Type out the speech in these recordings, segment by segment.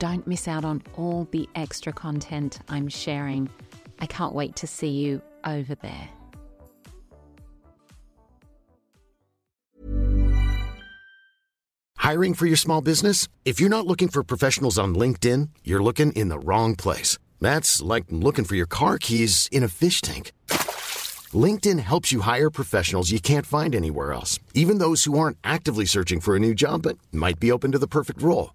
Don't miss out on all the extra content I'm sharing. I can't wait to see you over there. Hiring for your small business? If you're not looking for professionals on LinkedIn, you're looking in the wrong place. That's like looking for your car keys in a fish tank. LinkedIn helps you hire professionals you can't find anywhere else, even those who aren't actively searching for a new job but might be open to the perfect role.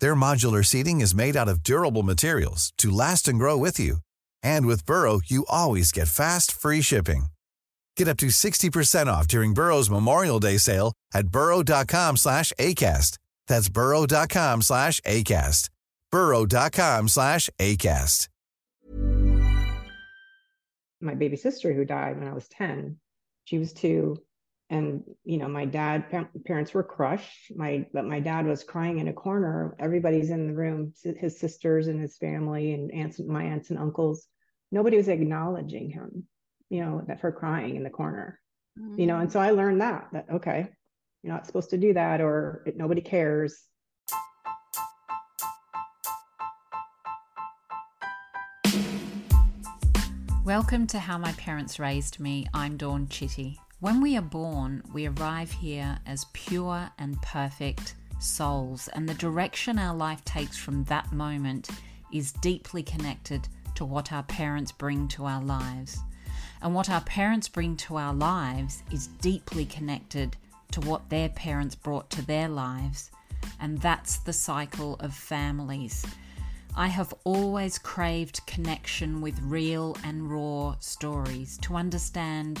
Their modular seating is made out of durable materials to last and grow with you. And with Burrow, you always get fast, free shipping. Get up to 60% off during Burrow's Memorial Day sale at burrow.com/ACAST. That's burrow.com/ACAST. burrow.com/ACAST. My baby sister, who died when I was 10, she was 2. And, you know, my dad, parents were crushed. But my dad was crying in a corner. Everybody's in the room, his sisters and his family and my aunts and uncles. Nobody was acknowledging him, you know, that her crying in the corner, mm-hmm. You know? And so I learned that, okay, you're not supposed to do that, or nobody cares. Welcome to How My Parents Raised Me. I'm Dawn Chitty. When we are born, we arrive here as pure and perfect souls, and the direction our life takes from that moment is deeply connected to what our parents bring to our lives. And what our parents bring to our lives is deeply connected to what their parents brought to their lives, and that's the cycle of families. I have always craved connection with real and raw stories to understand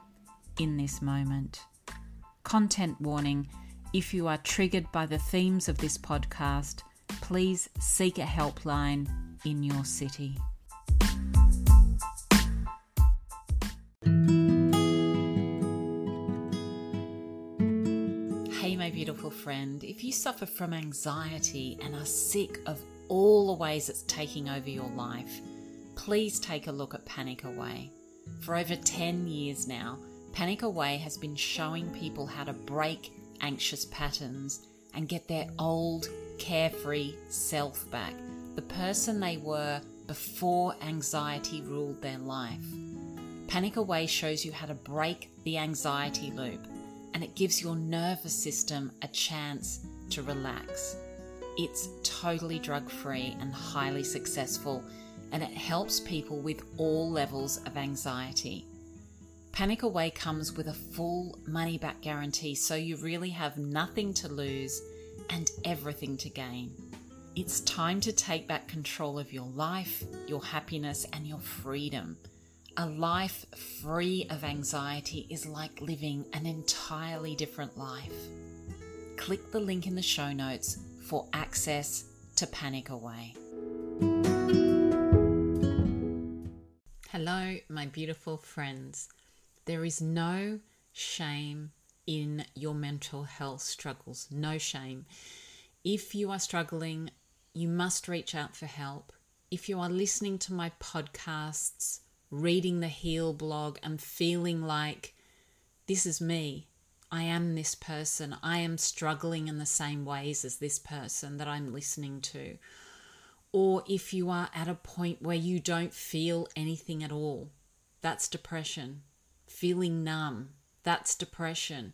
in this moment. Content warning: if you are triggered by the themes of this podcast, please seek a helpline in your city. Hey, my beautiful friend, if you suffer from anxiety and are sick of all the ways it's taking over your life, please take a look at Panic Away. For over 10 years now, Panic Away has been showing people how to break anxious patterns and get their old, carefree self back, the person they were before anxiety ruled their life. Panic Away shows you how to break the anxiety loop, and it gives your nervous system a chance to relax. It's totally drug-free and highly successful, and it helps people with all levels of anxiety. Panic Away comes with a full money-back guarantee, so you really have nothing to lose and everything to gain. It's time to take back control of your life, your happiness, and your freedom. A life free of anxiety is like living an entirely different life. Click the link in the show notes for access to Panic Away. Hello, my beautiful friends. There is no shame in your mental health struggles. No shame. If you are struggling, you must reach out for help. If you are listening to my podcasts, reading the HEAL blog and feeling like, this is me, I am this person, I am struggling in the same ways as this person that I'm listening to. Or if you are at a point where you don't feel anything at all, that's depression. Feeling numb, that's depression.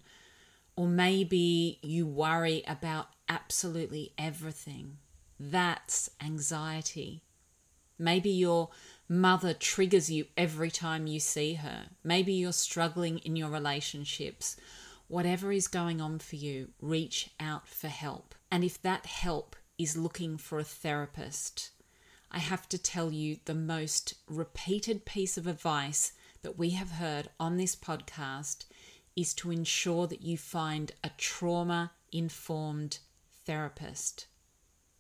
Or maybe you worry about absolutely everything, that's anxiety. Maybe your mother triggers you every time you see her. Maybe you're struggling in your relationships. Whatever is going on for you, reach out for help. And if that help is looking for a therapist, I have to tell you the most repeated piece of advice that we have heard on this podcast is to ensure that you find a trauma-informed therapist.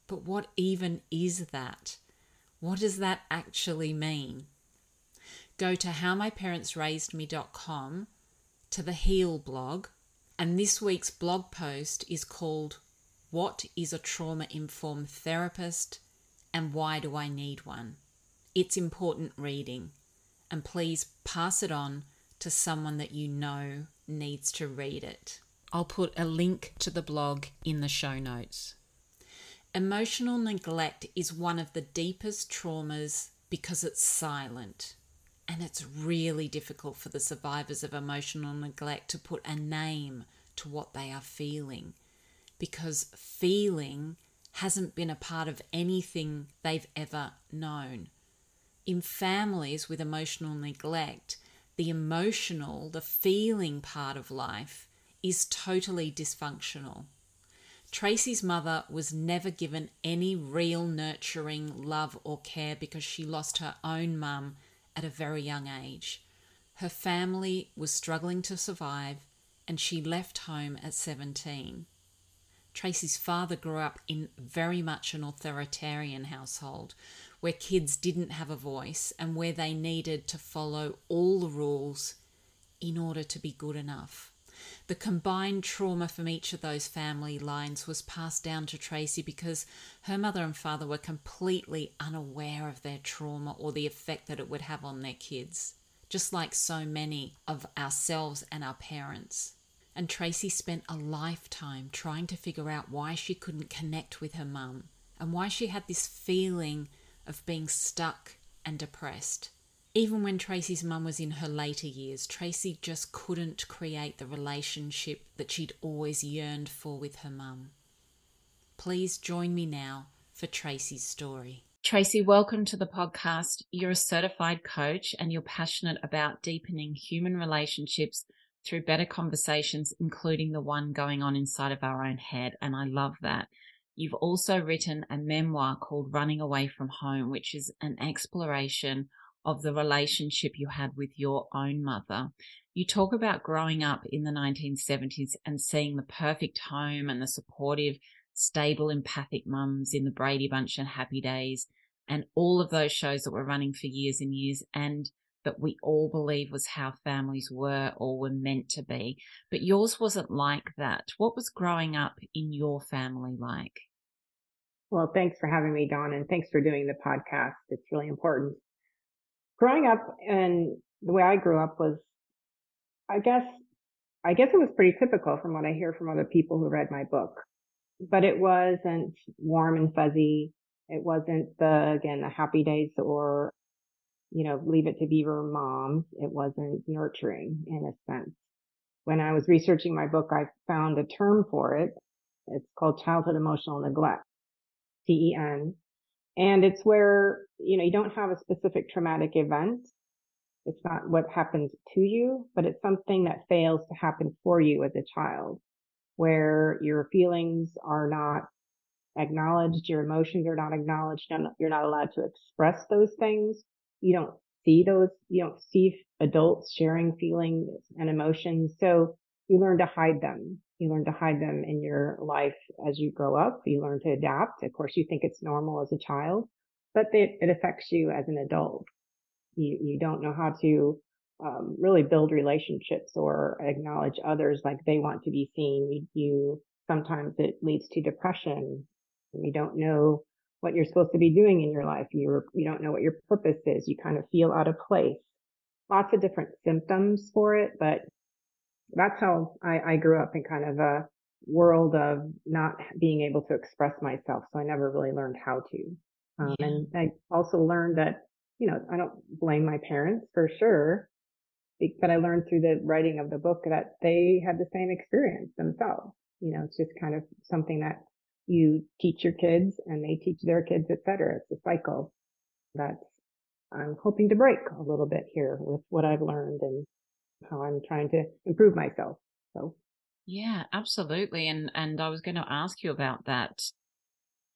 But what even is that? What does that actually mean? Go to howmyparentsraisedme.com to the HEAL blog, and this week's blog post is called What is a Trauma-Informed Therapist and Why Do I Need One? It's important reading, and please pass it on to someone that you know needs to read it. I'll put a link to the blog in the show notes. Emotional neglect is one of the deepest traumas because it's silent, and it's really difficult for the survivors of emotional neglect to put a name to what they are feeling, because feeling hasn't been a part of anything they've ever known. In families with emotional neglect, the feeling part of life is totally dysfunctional. Tracy's mother was never given any real nurturing love or care because she lost her own mum at a very young age. Her family was struggling to survive, and she left home at 17. Tracy's father grew up in very much an authoritarian household where kids didn't have a voice and where they needed to follow all the rules in order to be good enough. The combined trauma from each of those family lines was passed down to Tracy because her mother and father were completely unaware of their trauma or the effect that it would have on their kids, just like so many of ourselves and our parents. And Tracy spent a lifetime trying to figure out why she couldn't connect with her mum and why she had this feeling of being stuck and depressed. Even when Tracy's mum was in her later years, Tracy just couldn't create the relationship that she'd always yearned for with her mum. Please join me now for Tracy's story. Tracy, welcome to the podcast. You're a certified coach and you're passionate about deepening human relationships through better conversations, including the one going on inside of our own head, and I love that. You've also written a memoir called Running Away From Home, which is an exploration of the relationship you had with your own mother. You talk about growing up in the 1970s and seeing the perfect home and the supportive, stable, empathic mums in the Brady Bunch and Happy Days and all of those shows that were running for years and years and that we all believe was how families were or were meant to be. But yours wasn't like that. What was growing up in your family like? Well, thanks for having me, Dawn, and thanks for doing the podcast. It's really important. Growing up and the way I grew up was, I guess it was pretty typical from what I hear from other people who read my book, but it wasn't warm and fuzzy. It wasn't the Happy Days or, Leave It to Beaver moms. It wasn't nurturing in a sense. When I was researching my book, I found a term for it. It's called childhood emotional neglect, CEN. And it's where, you don't have a specific traumatic event. It's not what happens to you, but it's something that fails to happen for you as a child, where your feelings are not acknowledged, your emotions are not acknowledged, you're not allowed to express those things. You don't see those, you don't see adults sharing feelings and emotions. So you learn to hide them. You learn to hide them in your life as you grow up. You learn to adapt. Of course, you think it's normal as a child, but it affects you as an adult. You don't know how to really build relationships or acknowledge others like they want to be seen. You sometimes it leads to depression. You don't know what you're supposed to be doing in your life. You don't know what your purpose is. You kind of feel out of place. Lots of different symptoms for it, but that's how I grew up in kind of a world of not being able to express myself. So I never really learned how to. And I also learned that, you know, I don't blame my parents for sure, but I learned through the writing of the book that they had the same experience themselves. You know, it's just kind of something that you teach your kids and they teach their kids, et cetera. It's a cycle that I'm hoping to break a little bit here with what I've learned and how I'm trying to improve myself. So, yeah, absolutely. And I was going to ask you about that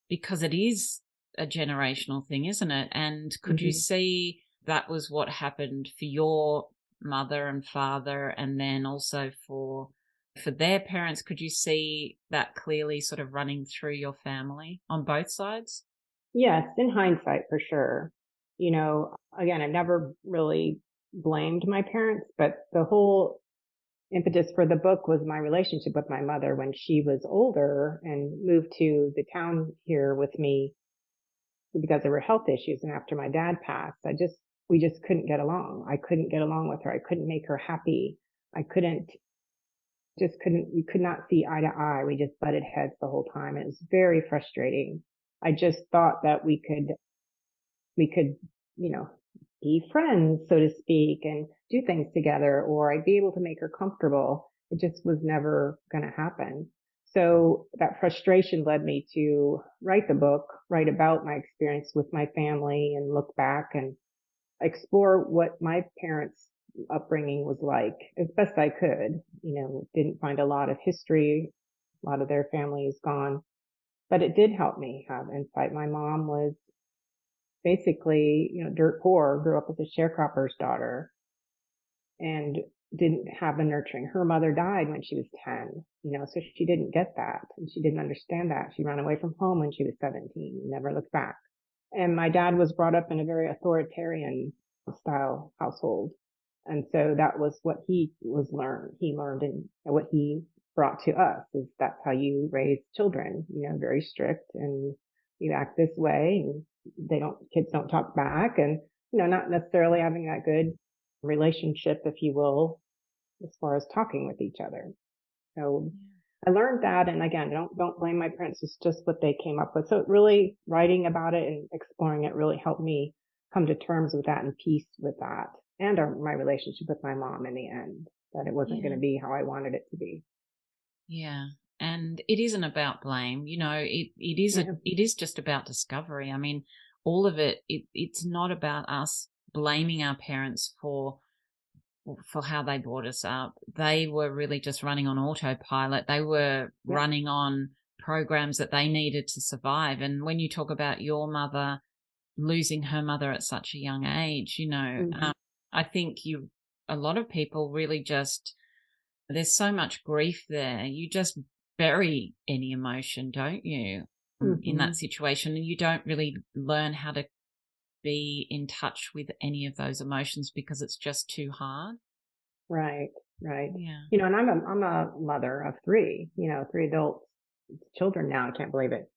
because it is a generational thing, isn't it? And could you see that was what happened for your mother and father, and then also for their parents? Could you see that clearly sort of running through your family on both sides? Yes, in hindsight, for sure. You know, again, I never really blamed my parents, but the whole impetus for the book was my relationship with my mother when she was older and moved to the town here with me because there were health issues. And after my dad passed, we just couldn't get along. I couldn't get along with her. I couldn't make her happy. We could not see eye to eye. We just butted heads the whole time. It was very frustrating. I just thought that we could, you know, be friends, so to speak, and do things together, or I'd be able to make her comfortable. It just was never going to happen. So that frustration led me to write the book, write about my experience with my family and look back and explore what my parents' upbringing was like as best I could. You know, didn't find a lot of history. A lot of their family is gone, but it did help me have insight. My mom was basically, you know, dirt poor, grew up as a sharecropper's daughter and didn't have the nurturing. Her mother died when she was 10, you know, so she didn't get that and she didn't understand that. She ran away from home when she was 17, never looked back. And my dad was brought up in a very authoritarian style household. And so that was what he learned, and what he brought to us is that's how you raise children, you know, very strict, and you act this way and kids don't talk back, and, you know, not necessarily having that good relationship, if you will, as far as talking with each other. So I learned that. And again, don't blame my parents. It's just what they came up with. So really writing about it and exploring it really helped me come to terms with that and peace with that. And my relationship with my mom in the end, that it wasn't going to be how I wanted it to be. Yeah. And it isn't about blame. You know, it is just about discovery. I mean, all of it, it's not about us blaming our parents for how they brought us up. They were really just running on autopilot. They were running on programs that they needed to survive. And when you talk about your mother losing her mother at such a young age, you know, I think a lot of people really just, there's so much grief there. You just bury any emotion, don't you, in that situation? And you don't really learn how to be in touch with any of those emotions because it's just too hard. Right. Yeah. You know, and I'm a mother of three adult children now. I can't believe it.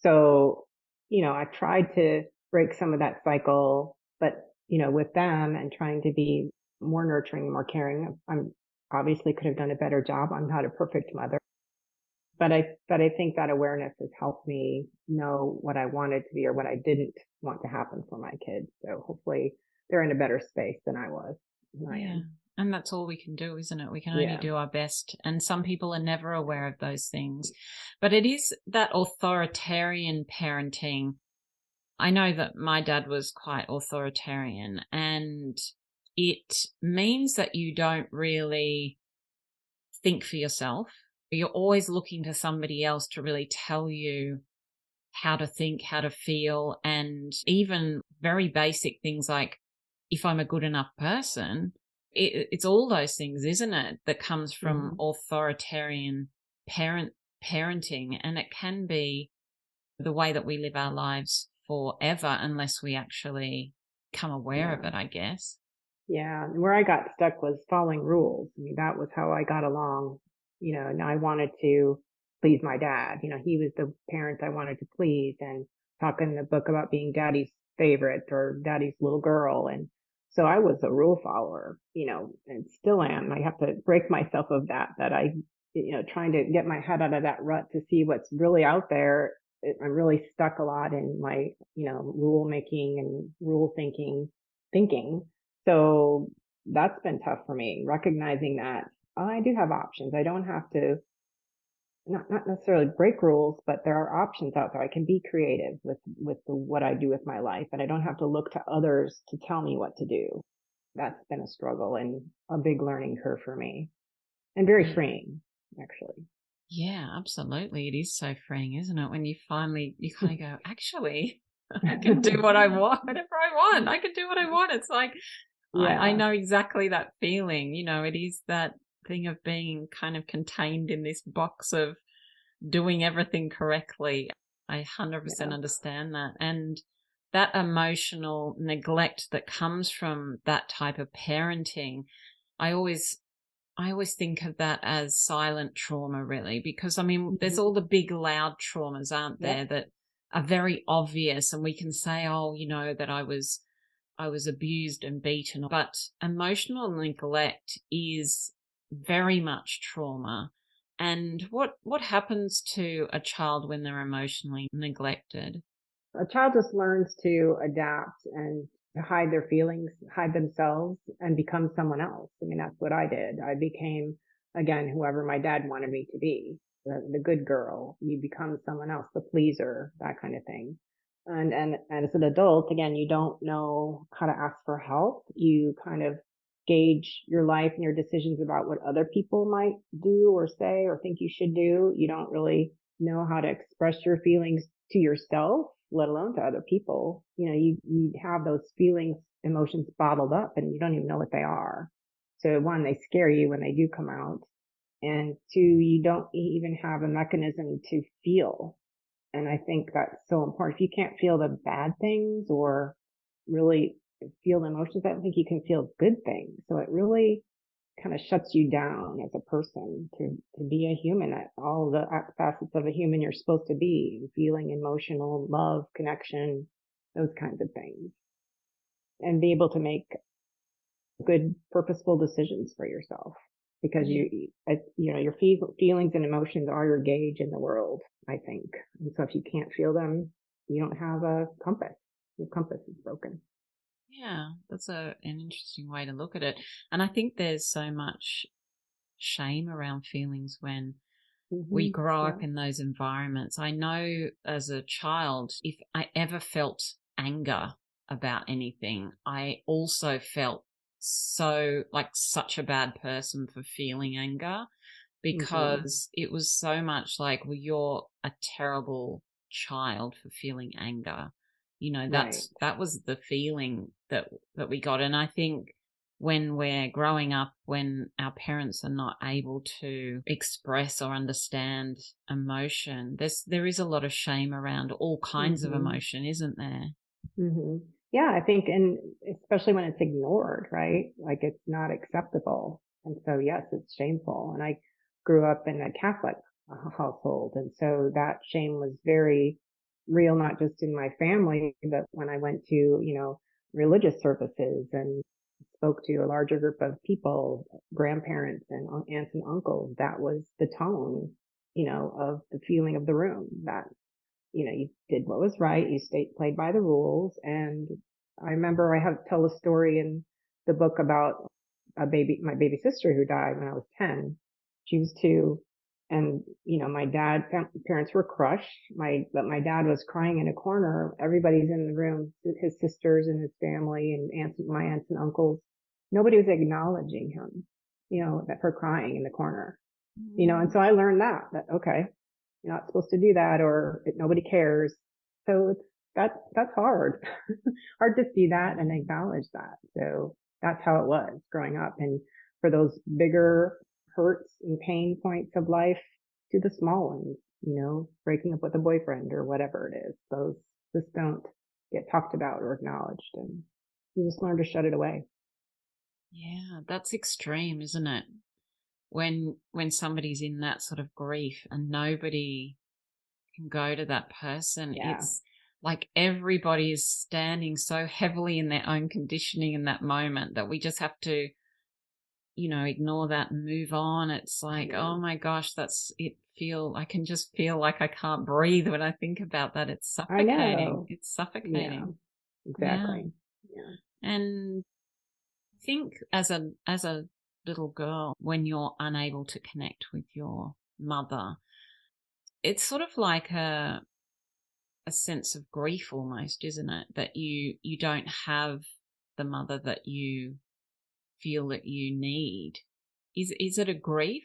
So, you know, I tried to break some of that cycle, but, you know, with them and trying to be more nurturing, more caring. I'm obviously could have done a better job. I'm not a perfect mother, but I think that awareness has helped me know what I wanted to be or what I didn't want to happen for my kids. So hopefully they're in a better space than I was. And that's all we can do, isn't it? We can only do our best. And some people are never aware of those things, but it is that authoritarian parenting. I know that my dad was quite authoritarian, and it means that you don't really think for yourself. You're always looking to somebody else to really tell you how to think, how to feel, and even very basic things like if I'm a good enough person. It's all those things, isn't it, that comes from authoritarian parenting, and it can be the way that we live our lives forever unless we actually come aware of it, I guess. Yeah. And where I got stuck was following rules. I mean, that was how I got along, you know, and I wanted to please my dad. You know, he was the parent I wanted to please, and talk in the book about being daddy's favorite or daddy's little girl. And so I was a rule follower, you know, and still am. I have to break myself of that I, you know, trying to get my head out of that rut to see what's really out there. I'm really stuck a lot in my, you know, rule making and rule thinking. So that's been tough for me, recognizing that I do have options. I don't have to not necessarily break rules, but there are options out there. I can be creative with what I do with my life, and I don't have to look to others to tell me what to do. That's been a struggle and a big learning curve for me, and very freeing, actually. Yeah, absolutely. It is so freeing, isn't it? When you kind of go, actually, I can do what I want, whatever I want. I can do what I want. It's like, yeah. I know exactly that feeling. You know, it is that thing of being kind of contained in this box of doing everything correctly. I 100% understand that. And that emotional neglect that comes from that type of parenting, I always think of that as silent trauma, really, because, I mean, there's all the big, loud traumas, aren't there, that are very obvious, and we can say, oh, you know, that I was abused and beaten. But emotional neglect is very much trauma. And what happens to a child when they're emotionally neglected? A child just learns to adapt and to hide their feelings, hide themselves, and become someone else. I mean, that's what I did. I became, again, whoever my dad wanted me to be, the good girl. You become someone else, the pleaser, that kind of thing. And as an adult, again, you don't know how to ask for help. You kind of gauge your life and your decisions about what other people might do or say or think you should do. You don't really know how to express your feelings to yourself, let alone to other people. You know, you have those feelings, emotions bottled up, and you don't even know what they are. So one, they scare you when they do come out. And two, you don't even have a mechanism to feel. And I think that's so important. If you can't feel the bad things or really feel the emotions, I don't think you can feel good things. So it really kind of shuts you down as a person to be a human at all the facets of a human you're supposed to be, feeling, emotional, love, connection, those kinds of things, and be able to make good, purposeful decisions for yourself, because you know, your feelings and emotions are your gauge in the world, I think. And so if you can't feel them, you don't have a compass. Your compass is broken. Yeah, that's an interesting way to look at it. And I think there's so much shame around feelings when we grow up in those environments. I know as a child, if I ever felt anger about anything, I also felt so like such a bad person for feeling anger, because it was so much like, well, you're a terrible child for feeling anger. You know, that was the feeling that we got. And I think when we're growing up, when our parents are not able to express or understand emotion, there is a lot of shame around all kinds of emotion, isn't there? Yeah, I think, and especially when it's ignored, right? Like, it's not acceptable. And so, yes, it's shameful. And I grew up in a Catholic household, and so that shame was very real, not just in my family, but when I went to, you know, religious services and spoke to a larger group of people, grandparents and aunts and uncles, that was the tone, you know, of the feeling of the room, that, you know, you did what was right, you played by the rules. And I remember I tell a story in the book about my baby sister who died when I was 10. She was 2. And, you know, my parents were crushed. But my dad was crying in a corner. Everybody's in the room, his sisters and his family and my aunts and uncles. Nobody was acknowledging him, you know, that her crying in the corner, you know. And so I learned that okay, you're not supposed to do that, or nobody cares. So it's that's hard. Hard to see that and acknowledge that. So that's how it was growing up. And for those bigger hurts and pain points of life to the small ones, you know, breaking up with a boyfriend or whatever it is, those just don't get talked about or acknowledged. And you just learn to shut it away. Yeah, that's extreme, isn't it? When somebody's in that sort of grief and nobody can go to that person, yeah. It's like everybody is standing so heavily in their own conditioning in that moment that we just have to, you know, ignore that and move on. It's like, yeah. Oh my gosh, that's it. I can just feel like I can't breathe when I think about that. It's suffocating. It's suffocating. Yeah, exactly. Yeah. And I think as a little girl, when you're unable to connect with your mother, it's sort of like a sense of grief almost, isn't it? That you don't have the mother that you feel that you need. Is it a grief?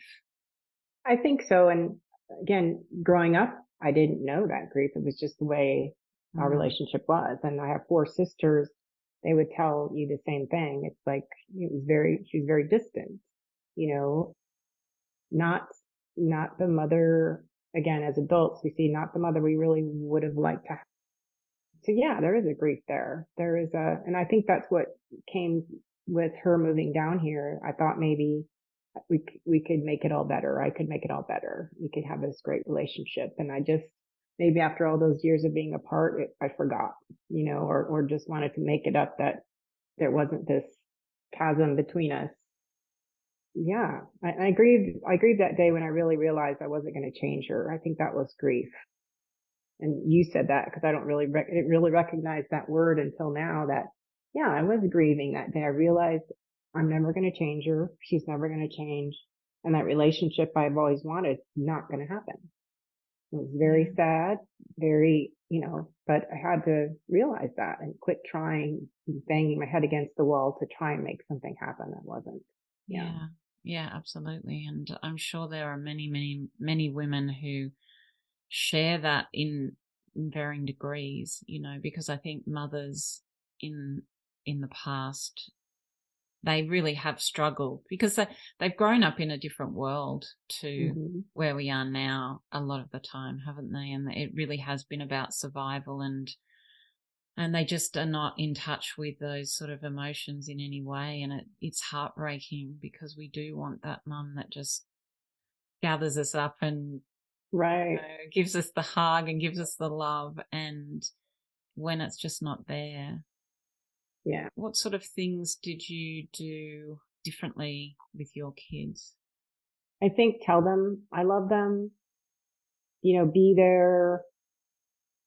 I think so. And again, growing up, I didn't know that grief. It was just the way our relationship was. And I have four sisters. They would tell you the same thing. It's like, she was very distant, you know, not the mother. Again, as adults, we see not the mother we really would have liked to have. So yeah, there is a grief there. There is and I think that's what came with her moving down here. I thought maybe we could make it all better. I could make it all better. We could have this great relationship. And I just, maybe after all those years of being apart, I forgot, you know, or just wanted to make it up that there wasn't this chasm between us. Yeah. I grieved that day when I really realized I wasn't going to change her. I think that was grief. And you said that because I don't really, really recognize that word until now that, yeah, I was grieving that day. I realized I'm never going to change her. She's never going to change. And that relationship I've always wanted is not going to happen. It was very sad, very, you know, but I had to realize that and quit trying, banging my head against the wall to try and make something happen that wasn't. Yeah. Yeah, absolutely. And I'm sure there are many, many, many women who share that in varying degrees, you know, because I think mothers in the past, they really have struggled because they've grown up in a different world to where we are now a lot of the time, haven't they? And it really has been about survival and they just are not in touch with those sort of emotions in any way. And it's heartbreaking because we do want that mum that just gathers us up and you know, gives us the hug and gives us the love. And when it's just not there. Yeah. What sort of things did you do differently with your kids? I think tell them I love them, you know, be there.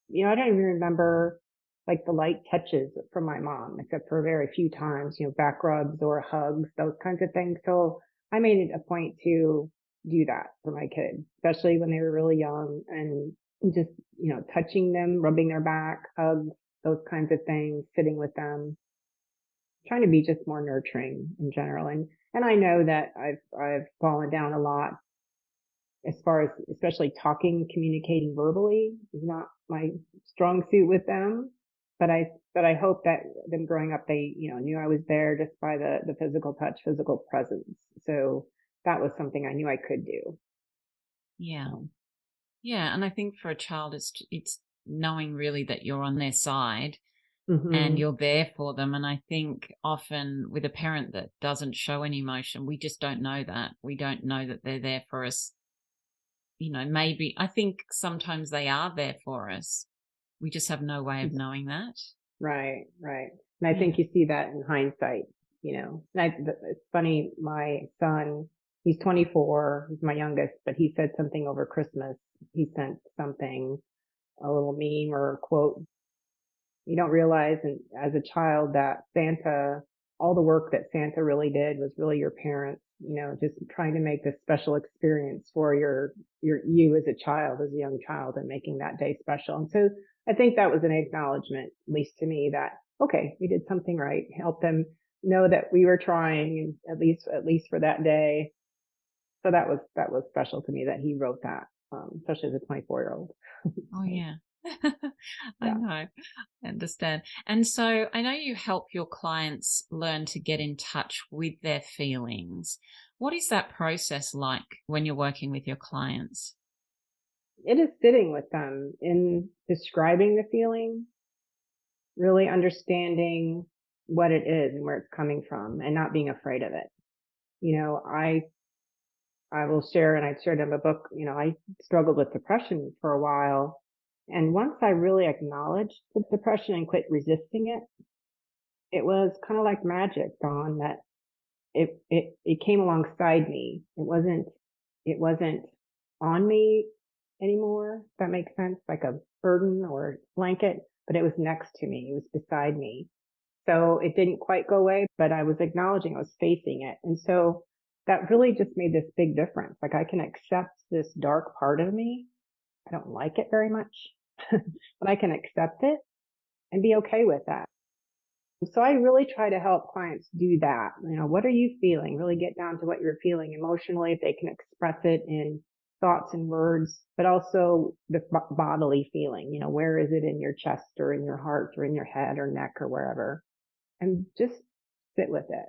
You know, I don't even remember like the light touches from my mom, except for very few times, you know, back rubs or hugs, those kinds of things. So I made it a point to do that for my kids, especially when they were really young and just, you know, touching them, rubbing their back, hugs, those kinds of things, sitting with them. Trying to be just more nurturing in general. And I know that I've fallen down a lot as far as especially talking, communicating verbally is not my strong suit with them. But I hope that them growing up, they, you know, knew I was there just by the physical touch, physical presence. So that was something I knew I could do. Yeah. Yeah. And I think for a child, it's knowing really that you're on their side. Mm-hmm. And you're there for them. And I think often with a parent that doesn't show any emotion, we just don't know that. We don't know that they're there for us. You know, maybe I think sometimes they are there for us. We just have no way of knowing that. Right, right. And I think you see that in hindsight, you know. And it's funny, my son, he's 24, he's my youngest, but he said something over Christmas. He sent something, a little meme or a quote. You don't realize as a child that Santa, all the work that Santa really did was really your parents, you know, just trying to make this special experience for you as a child, as a young child, and making that day special. And so I think that was an acknowledgement, at least to me, that, okay, we did something right, help them know that we were trying, at least for that day. So that was special to me that he wrote that, especially as a 24-year-old. Oh, yeah. I know. I understand. And so I know you help your clients learn to get in touch with their feelings. What is that process like when you're working with your clients? It is sitting with them in describing the feeling, really understanding what it is and where it's coming from and not being afraid of it. You know, I will share, and I shared in a book, you know, I struggled with depression for a while. And once I really acknowledged the depression and quit resisting it, it was kind of like magic, Dawn, that it came alongside me. It wasn't on me anymore, if that makes sense, like a burden or blanket, but it was next to me. It was beside me. So it didn't quite go away, but I was acknowledging, I was facing it. And so that really just made this big difference. Like, I can accept this dark part of me. I don't like it very much, but I can accept it and be okay with that. So I really try to help clients do that. You know, what are you feeling? Really get down to what you're feeling emotionally, if they can express it in thoughts and words, but also the bodily feeling. You know, where is it in your chest or in your heart or in your head or neck or wherever? And just sit with it.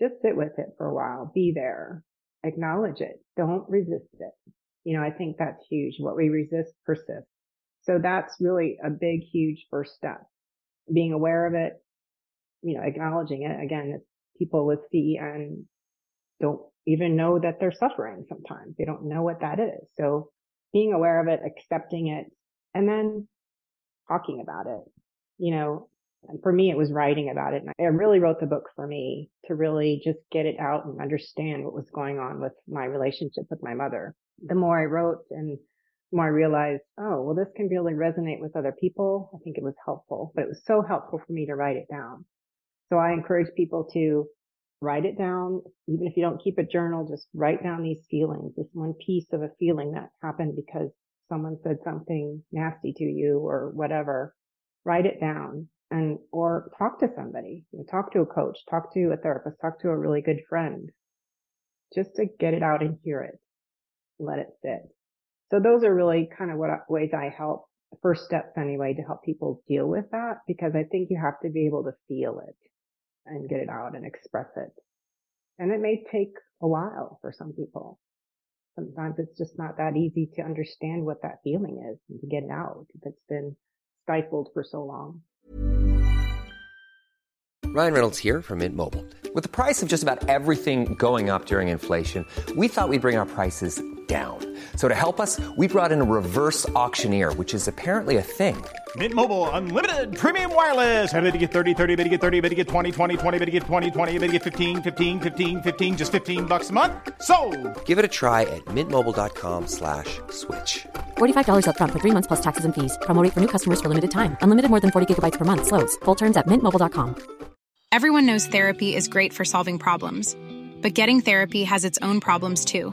Just sit with it for a while. Be there. Acknowledge it. Don't resist it. You know, I think that's huge. What we resist persists. So that's really a big, huge first step. Being aware of it, you know, acknowledging it. Again, people with CEN don't even know that they're suffering sometimes. They don't know what that is. So being aware of it, accepting it, and then talking about it. You know, and for me, it was writing about it. And I really wrote the book for me to really just get it out and understand what was going on with my relationship with my mother. The more I wrote and the more I realized, oh, well, this can really resonate with other people. I think it was helpful, but it was so helpful for me to write it down. So I encourage people to write it down. Even if you don't keep a journal, just write down these feelings, this one piece of a feeling that happened because someone said something nasty to you or whatever. Write it down and, or talk to somebody, you know, talk to a coach, talk to a therapist, talk to a really good friend, just to get it out and hear it. Let it sit. So those are really kind of what ways I help, first steps anyway, to help people deal with that, because I think you have to be able to feel it and get it out and express it. And it may take a while for some people. Sometimes it's just not that easy to understand what that feeling is and to get it out if it's been stifled for so long. Ryan Reynolds here from Mint Mobile. With the price of just about everything going up during inflation, we thought we'd bring our prices down. So to help us, we brought in a reverse auctioneer, which is apparently a thing. Mint Mobile Unlimited Premium Wireless. How to get 30, 30, how to get 30, how to get 20, 20, 20, how to get 20, 20, how to get 15, 15, 15, 15, just $15 a month? Sold! Give it a try at mintmobile.com/switch. $45 up front for 3 months plus taxes and fees. Promo rate for new customers for limited time. Unlimited more than 40 gigabytes per month. Slows full terms at mintmobile.com. Everyone knows therapy is great for solving problems, but getting therapy has its own problems too,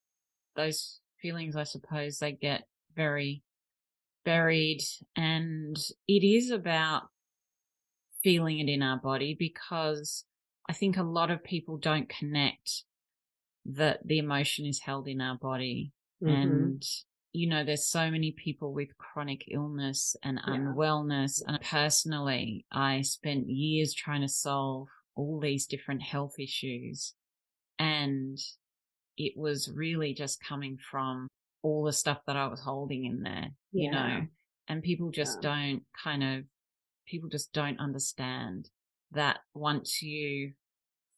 Those feelings, I suppose, they get very buried, and it is about feeling it in our body, because I think a lot of people don't connect that the emotion is held in our body. Mm-hmm. And, you know, there's so many people with chronic illness and unwellness. And personally, I spent years trying to solve all these different health issues. And it was really just coming from all the stuff that I was holding in there, you know, and people just don't people just don't understand that once you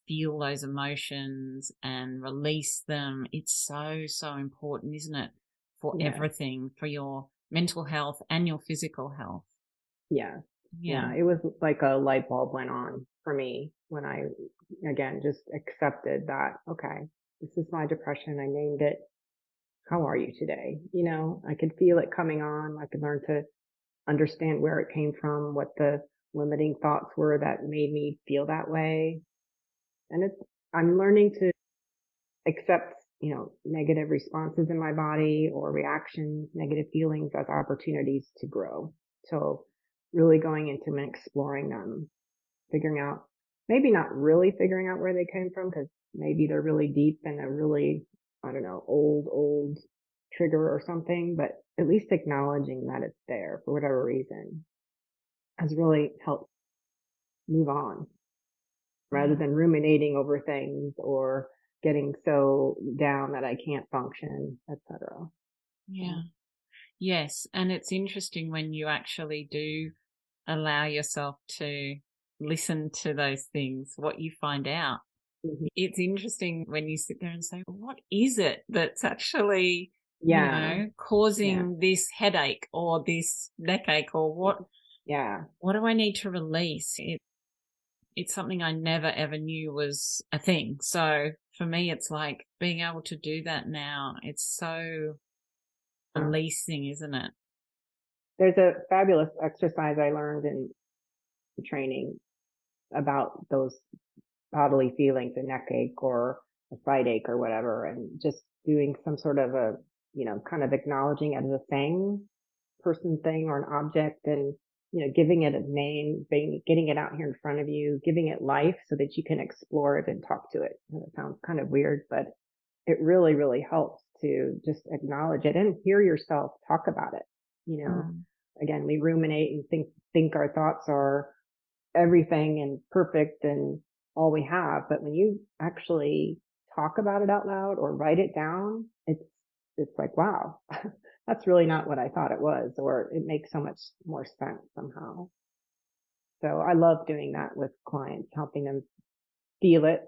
feel those emotions and release them, it's so, so important, isn't it? For everything, for your mental health and your physical health. Yeah. It was like a light bulb went on for me when I, again, just accepted that, okay, this is my depression. I named it. How are you today? You know, I could feel it coming on. I could learn to understand where it came from, what the limiting thoughts were that made me feel that way. And I'm learning to accept, negative responses in my body or reactions, negative feelings as opportunities to grow. So really going into them and exploring them, figuring out, maybe not really figuring out where they came from, because maybe they're really deep and a really, old trigger or something, but at least acknowledging that it's there for whatever reason has really helped move on rather than ruminating over things or getting so down that I can't function, etc. Yeah. Yes. And it's interesting when you actually do allow yourself to listen to those things, what you find out. Mm-hmm. It's interesting when you sit there and say, what is it that's actually causing this headache or this neck ache or what do I need to release? It's something I never ever knew was a thing. So for me, it's like being able to do that now. It's so releasing, isn't it? There's a fabulous exercise I learned in training about those bodily feelings, a neck ache or a side ache or whatever, and just doing some sort of a, kind of acknowledging it as a thing, person, thing, or an object, and, giving it a name, getting it out here in front of you, giving it life so that you can explore it and talk to it. And it sounds kind of weird, but it really, really helps to just acknowledge it and hear yourself talk about it. Again, we ruminate and think our thoughts are everything and perfect and all we have. But when you actually talk about it out loud or write it down, it's like, wow, that's really not what I thought it was, or it makes so much more sense somehow. So I love doing that with clients, helping them feel it,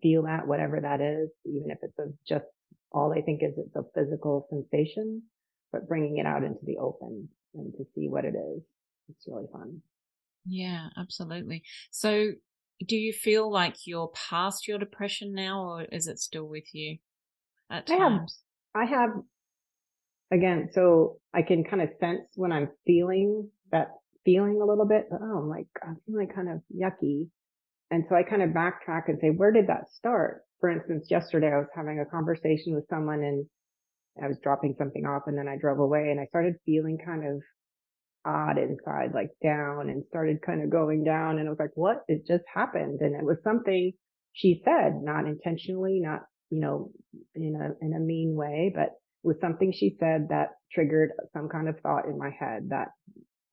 feel that, whatever that is, even if it's just all they think is it's a physical sensation, but bringing it out into the open and to see what it is. It's really fun. Yeah, absolutely. So do you feel like you're past your depression now, or is it still with you at times? I have, again, so I can kind of sense when I'm feeling that feeling a little bit, but I'm feeling kind of yucky. And so I kind of backtrack and say, where did that start? For instance, yesterday I was having a conversation with someone and I was dropping something off, and then I drove away and I started feeling kind of odd inside, like down, and started kind of going down, and I was like, what? It just happened. And it was something she said, not intentionally, not in a mean way, but it was something she said that triggered some kind of thought in my head, that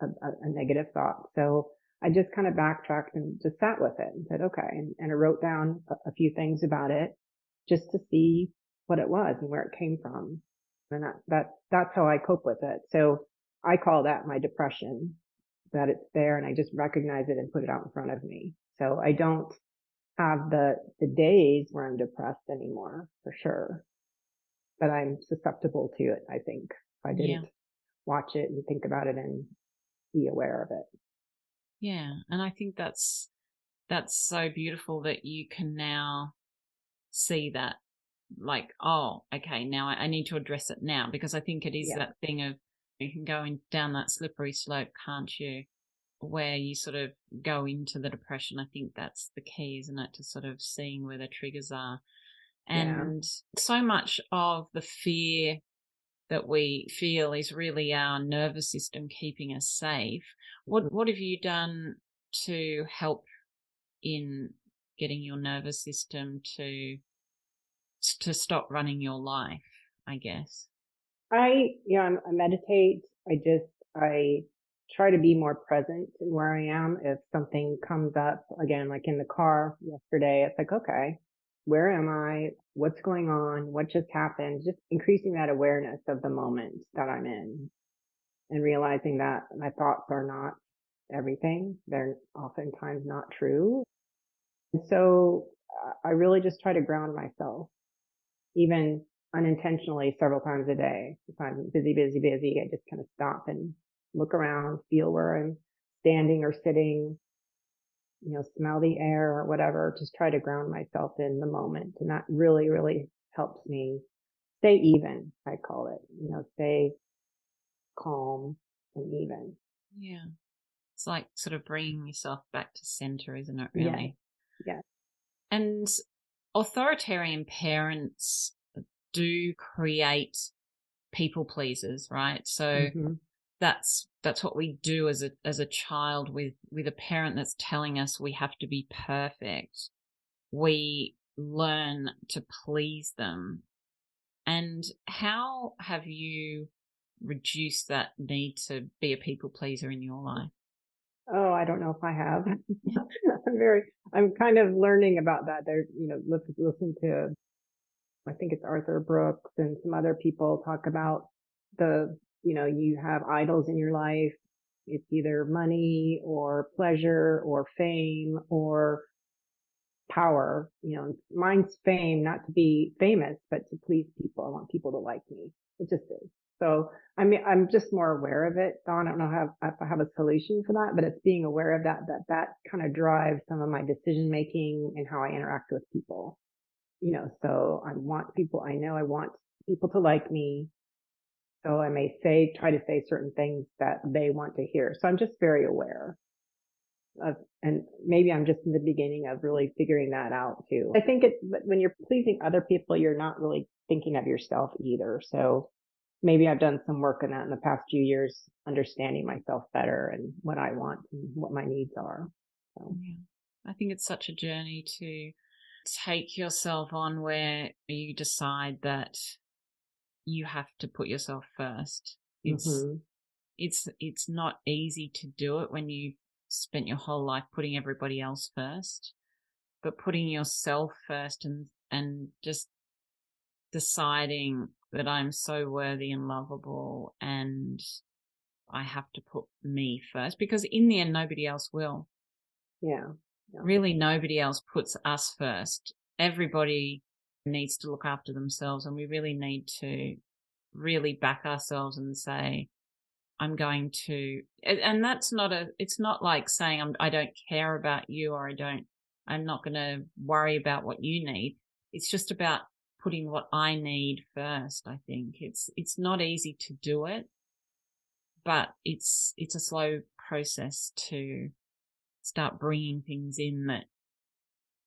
a negative thought. So I just kind of backtracked and just sat with it and said, okay, and I wrote down a few things about it just to see what it was and where it came from. And that's how I cope with it. So I call that my depression, that it's there and I just recognize it and put it out in front of me. So I don't have the days where I'm depressed anymore, for sure. But I'm susceptible to it, I think, if I didn't watch it and think about it and be aware of it. Yeah. And I think that's so beautiful that you can now see that, like, oh, okay, now I need to address it now, because I think it is that thing of, you can go down that slippery slope, can't you, where you sort of go into the depression. I think that's the key, isn't it, to sort of seeing where the triggers are. And so much of the fear that we feel is really our nervous system keeping us safe. What have you done to help in getting your nervous system to stop running your life, I guess? I meditate. I try to be more present in where I am. If something comes up again, like in the car yesterday, it's like, okay, where am I? What's going on? What just happened? Just increasing that awareness of the moment that I'm in and realizing that my thoughts are not everything. They're oftentimes not true. And so I really just try to ground myself, even unintentionally, several times a day. If I'm busy, I just kind of stop and look around, feel where I'm standing or sitting, smell the air or whatever, just try to ground myself in the moment. And that really, really helps me stay even, I call it, stay calm and even. Yeah. It's like sort of bringing yourself back to center, isn't it, really? Yeah. And authoritarian parents do create people pleasers, right? So that's what we do as a child with a parent that's telling us we have to be perfect. We learn to please them. And how have you reduced that need to be a people pleaser in your life? Oh, I don't know if I have. I'm kind of learning about that. There, listen to, I think it's Arthur Brooks and some other people talk about you have idols in your life. It's either money or pleasure or fame or power. Mine's fame, not to be famous, but to please people. I want people to like me. It just is. So I mean, I'm just more aware of it, Dawn. I don't know if I have a solution for that, but it's being aware of that kind of drives some of my decision making and how I interact with people. So I want people to like me. So I may try to say certain things that they want to hear. So I'm just very aware of, and maybe I'm just in the beginning of really figuring that out too. I think when you're pleasing other people, you're not really thinking of yourself either. So maybe I've done some work on that in the past few years, understanding myself better and what I want and what my needs are. So. Yeah. I think it's such a journey to take yourself on where you decide that you have to put yourself first. It's not easy to do it when you spent your whole life putting everybody else first, but putting yourself first and just deciding that I'm so worthy and lovable and I have to put me first, because in the end, nobody else will. Yeah. Really, nobody else puts us first. Everybody needs to look after themselves, and we really need to really back ourselves and say, I'm going to, and that's not it's not like saying I don't care about you, or I'm not going to worry about what you need. It's just about putting what I need first. I think it's not easy to do it, but it's a slow process to start bringing things in that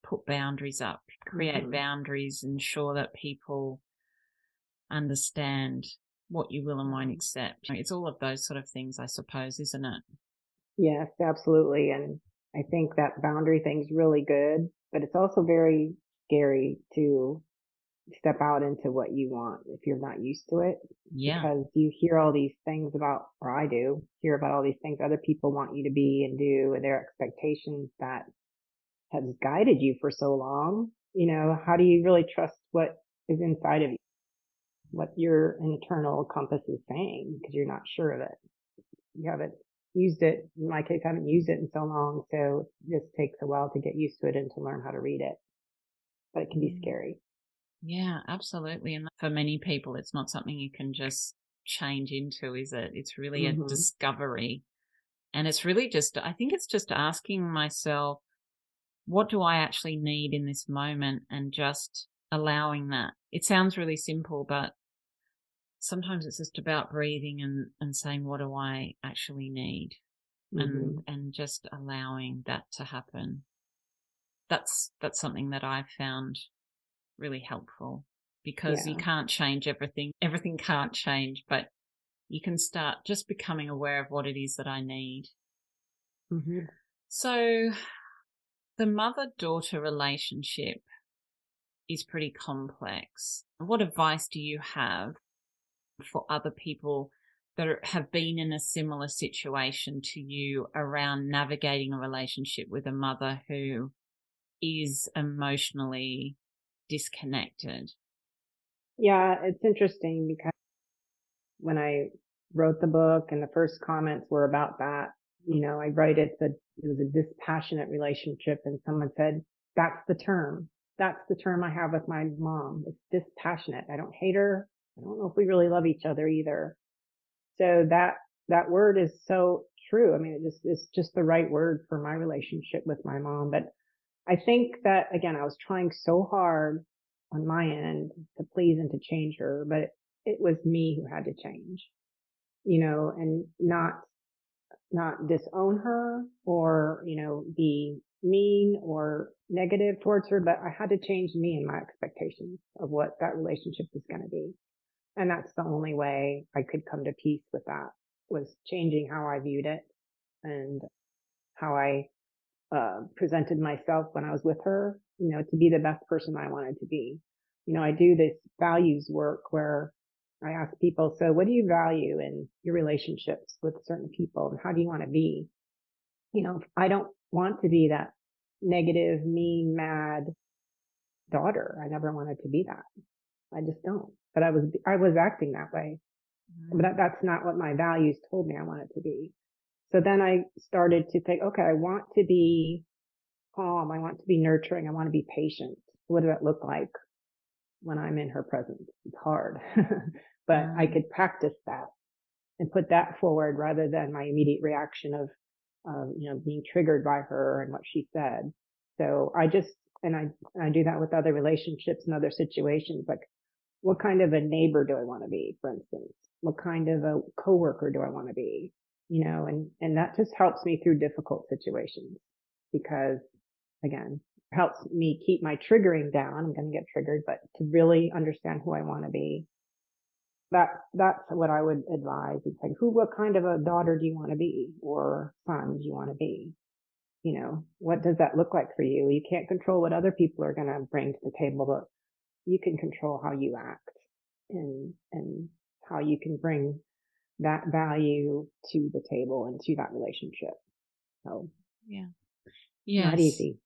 put boundaries up, create boundaries, ensure that people understand what you will and won't accept. It's all of those sort of things, I suppose, isn't it? Yes, absolutely. And I think that boundary thing's really good, but it's also very scary to step out into what you want if you're not used to it. Yeah. Because you hear all these things hear about all these things other people want you to be and do, and their expectations that has guided you for so long. How do you really trust what is inside of you, what your internal compass is saying, because you're not sure of it. You haven't used it. In my case, I haven't used it in so long, so this takes a while to get used to it and to learn how to read it, but it can be scary. Yeah, absolutely. And for many people, it's not something you can just change into, is it? It's really a discovery. And it's really just, I think it's just asking myself, what do I actually need in this moment? And just allowing that. It sounds really simple, but sometimes it's just about breathing and saying, what do I actually need? And just allowing that to happen. That's something that I've found really helpful, because you can't change everything. Everything can't change, but you can start just becoming aware of what it is that I need. So the mother-daughter relationship is pretty complex. What advice do you have for other people that have been in a similar situation to you around navigating a relationship with a mother who is emotionally disconnected? Yeah, it's interesting, because when I wrote the book and the first comments were about that, I write it was a dispassionate relationship, and someone said, that's the term I have with my mom. It's dispassionate. I don't hate her. I don't know if we really love each other either. So that word is so true. I mean, it's just the right word for my relationship with my mom. But I think that, again, I was trying so hard on my end to please and to change her, but it was me who had to change, and not not disown her or, you know, be mean or negative towards her, but I had to change me and my expectations of what that relationship was going to be. And that's the only way I could come to peace with that, was changing how I viewed it and how I presented myself when I was with her, you know, to be the best person I wanted to be. You know, I do this values work where I ask people, so what do you value in your relationships with certain people and how do you want to be? You know, I don't want to be that negative, mean, mad daughter. I never wanted to be that. I just don't. But I was acting that way. Mm-hmm. But that's not what my values told me I wanted to be. So then I started to think, okay, I want to be calm. I want to be nurturing. I want to be patient. What does that look like when I'm in her presence? It's hard, but mm-hmm. I could practice that and put that forward rather than my immediate reaction of, you know, being triggered by her and what she said. So I do that with other relationships and other situations. Like, what kind of a neighbor do I want to be, for instance? What kind of a coworker do I want to be? You know, and that just helps me through difficult situations because, again, helps me keep my triggering down. I'm going to get triggered, but to really understand who I want to be. That's what I would advise. It's like, what kind of a daughter do you want to be, or son do you want to be? You know, what does that look like for you? You can't control what other people are going to bring to the table, but you can control how you act and how you can bring that value to the table and to that relationship. So yeah, not easy.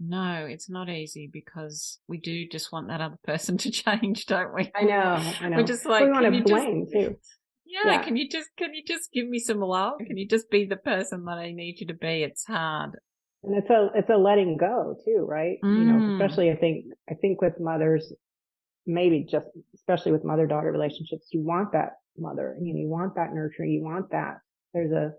No, it's not easy because we do just want that other person to change, don't we? I know. We're just like, we want to blame too. Yeah. Can you just give me some love? Can you just be the person that I need you to be? It's hard. And it's a letting go too, right? Mm. You know, especially I think with mothers, maybe just especially with mother-daughter relationships, you want that mother, and you want that nurturing, you want that. There's a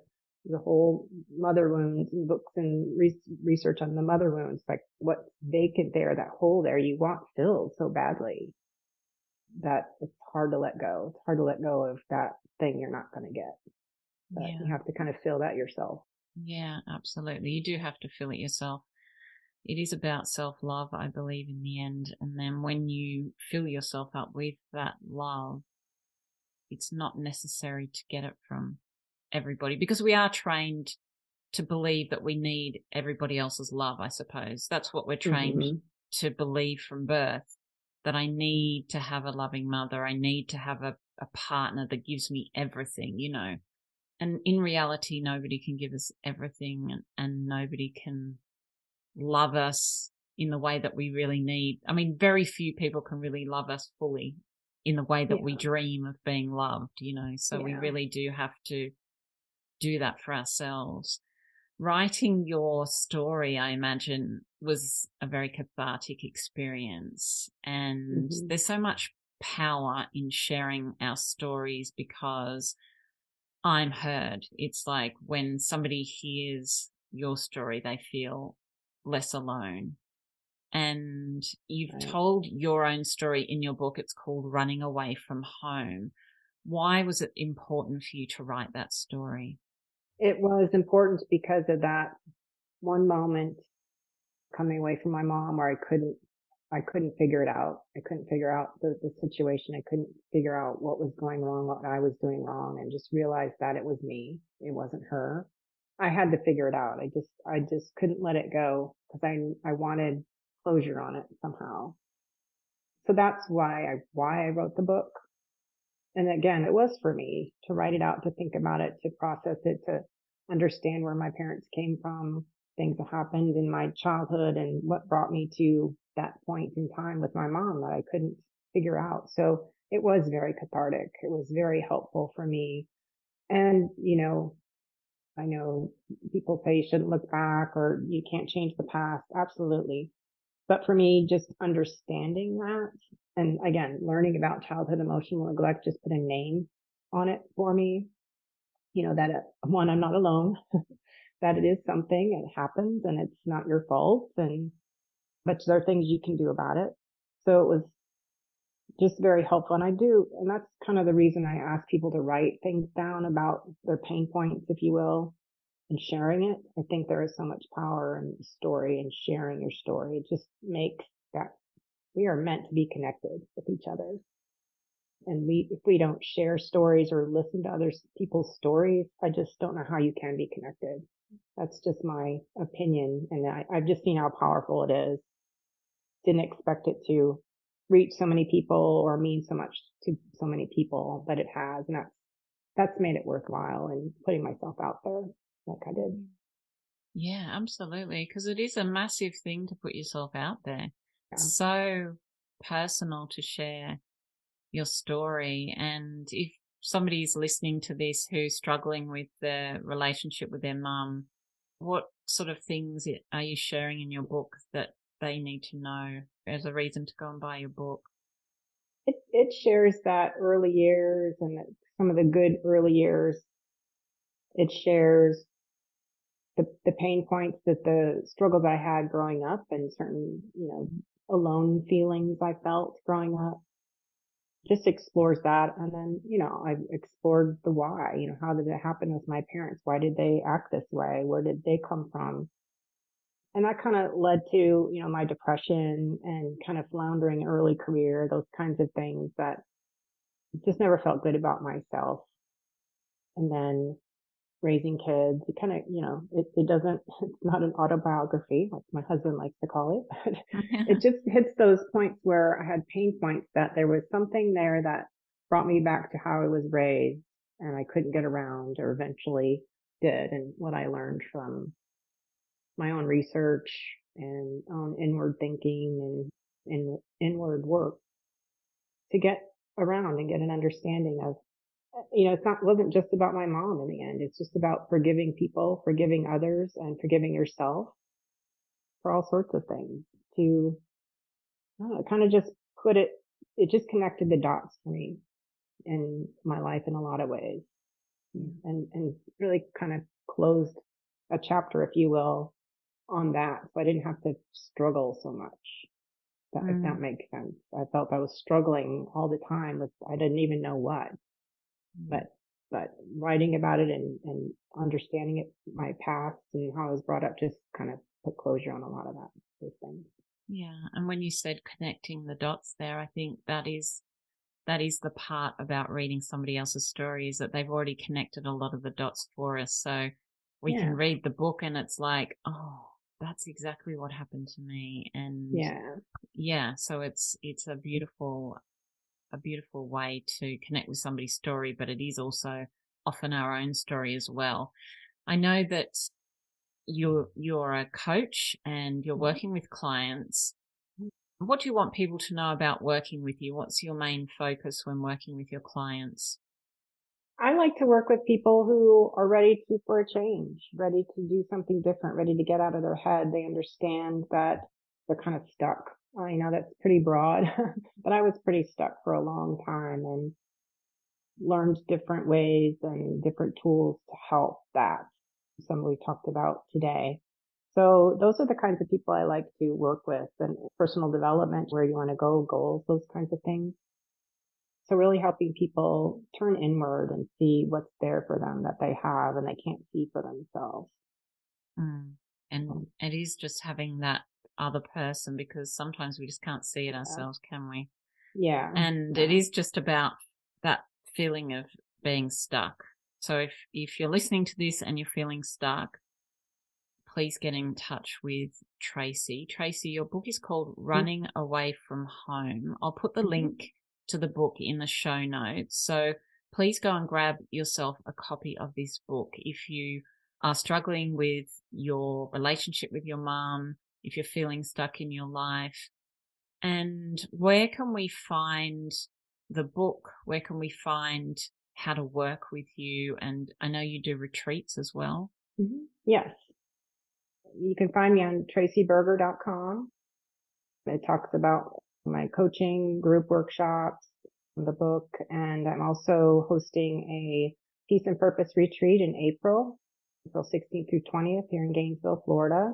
whole mother wounds and books and research on the mother wounds, like what's vacant there, that hole there you want filled so badly that it's hard to let go. It's hard to let go of that thing you're not going to get. But yeah. You have to kind of fill that yourself. Yeah, absolutely. You do have to fill it yourself. It is about self-love, I believe, in the end. And then when you fill yourself up with that love, it's not necessary to get it from everybody, because we are trained to believe that we need everybody else's love, I suppose. That's what we're trained mm-hmm. to believe from birth, that I need to have a loving mother. I need to have a partner that gives me everything, you know. And in reality, nobody can give us everything and nobody can love us in the way that we really need. I mean, very few people can really love us fully in the way that we dream of being loved, you know. So we really do have to do that for ourselves. Writing your story, I imagine, was a very cathartic experience. And mm-hmm. there's so much power in sharing our stories because I'm heard. It's like when somebody hears your story, they feel less alone. And you've told your own story in your book. It's called Running Away From Home. Why was it important for you to write that story? It was important because of that one moment coming away from my mom where I couldn't figure it out. I couldn't figure out the situation. I couldn't figure out what was going wrong, what I was doing wrong, and just realized that it was me. It wasn't her. I had to figure it out. I just couldn't let it go because I wanted closure on it somehow. So that's why I wrote the book. And again, it was for me to write it out, to think about it, to process it, to understand where my parents came from, things that happened in my childhood and what brought me to that point in time with my mom that I couldn't figure out. So it was very cathartic. It was very helpful for me. And, you know, I know people say you shouldn't look back or you can't change the past. Absolutely. But for me, just understanding that, and again, learning about childhood emotional neglect just put a name on it for me. You know, that one, I'm not alone, that it is something, it happens and it's not your fault, but there are things you can do about it. So it was just very helpful. And that's kind of the reason I ask people to write things down about their pain points, if you will, and sharing it. I think there is so much power in the story and sharing your story. It just makes that we are meant to be connected with each other. And if we don't share stories or listen to other people's stories, I just don't know how you can be connected. That's just my opinion. And I've just seen how powerful it is. Didn't expect it to reach so many people or mean so much to so many people, but it has. And that's made it worthwhile and putting myself out there like I did. Yeah, absolutely. Because it is a massive thing to put yourself out there. Yeah. So personal to share your story. And if somebody's listening to this who's struggling with their relationship with their mum, what sort of things are you sharing in your book that they need to know as a reason to go and buy your book? It shares that early years and some of the good early years. It shares the pain points, that the struggles I had growing up, and certain, alone feelings I felt growing up. Just explores that. And then, I explored the why. How did it happen with my parents? Why did they act this way? Where did they come from? And that kind of led to, my depression and kind of floundering early career, those kinds of things that just never felt good about myself. And then raising kids, it kind of, it's not an autobiography, like my husband likes to call it, but it just hits those points where I had pain points, that there was something there that brought me back to how I was raised, and I couldn't get around, or eventually did. And what I learned from my own research and own inward thinking and inward work to get around and get an understanding of, it wasn't just about my mom in the end. It's just about forgiving people, forgiving others, and forgiving yourself for all sorts of things. It just connected the dots for me in my life in a lot of ways, and really kind of closed a chapter, if you will, on that. So I didn't have to struggle so much. If that makes sense. I felt I was struggling all the time with, I didn't even know what. But writing about it and understanding it, my past and how I was brought up, just kind of put closure on a lot of those things. Yeah, and when you said connecting the dots there, I think that is the part about reading somebody else's story, is that they've already connected a lot of the dots for us. So we can read the book and it's like, oh, that's exactly what happened to me. And so it's a beautiful way to connect with somebody's story, but it is also often our own story as well. I know that you're a coach and you're working with clients. What do you want people to know about working with you? What's your main focus when working with your clients? I like to work with people who are ready for a change, ready to do something different, ready to get out of their head. They understand that they're kind of stuck. I know that's pretty broad, but I was pretty stuck for a long time and learned different ways and different tools to help that, some we talked about today. So those are the kinds of people I like to work with, and personal development, where you want to go, goals, those kinds of things. So really helping people turn inward and see what's there for them that they have and they can't see for themselves. And it is just having that other person, because sometimes we just can't see it ourselves, can we? Yeah. And it is just about that feeling of being stuck. So if you're listening to this and you're feeling stuck, please get in touch with Tracy. Tracy, your book is called Running Away From Home. I'll put the link to the book in the show notes. So please go and grab yourself a copy of this book. If you are struggling with your relationship with your mum, if you're feeling stuck in your life. And where can we find the book? Where can we find how to work with you? And I know you do retreats as well. Mm-hmm. Yes. You can find me on tracyburger.com. It talks about my coaching, group workshops, the book, and I'm also hosting a Peace and Purpose Retreat in April 16th through 20th here in Gainesville, Florida.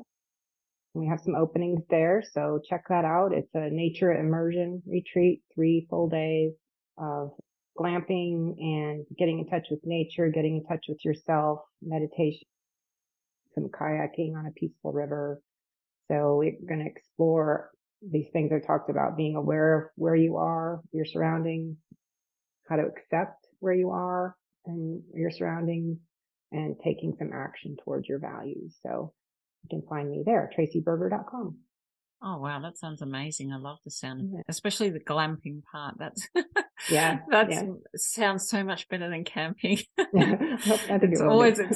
We have some openings there, so check that out. It's a nature immersion retreat, 3 full days of glamping and getting in touch with nature, getting in touch with yourself, meditation, some kayaking on a peaceful river. So we're going to explore these things I talked about, being aware of where you are, your surroundings, how to accept where you are and your surroundings, and taking some action towards your values. So you can find me there, tracyburger.com. Oh, wow. That sounds amazing. I love the sound of it, especially the glamping part. That sounds so much better than camping. It's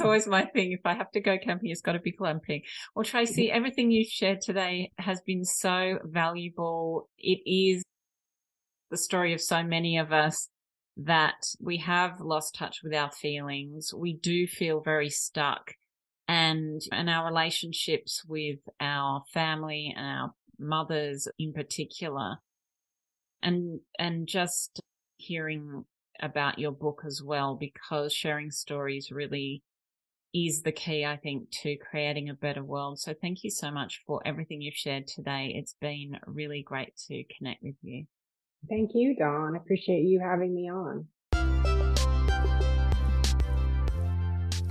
always my thing. If I have to go camping, it's got to be glamping. Well, Tracy, everything you shared today has been so valuable. It is the story of so many of us that we have lost touch with our feelings. We do feel very stuck. And our relationships with our family and our mothers in particular. And just hearing about your book as well, because sharing stories really is the key, I think, to creating a better world. So thank you so much for everything you've shared today. It's been really great to connect with you. Thank you, Dawn. I appreciate you having me on.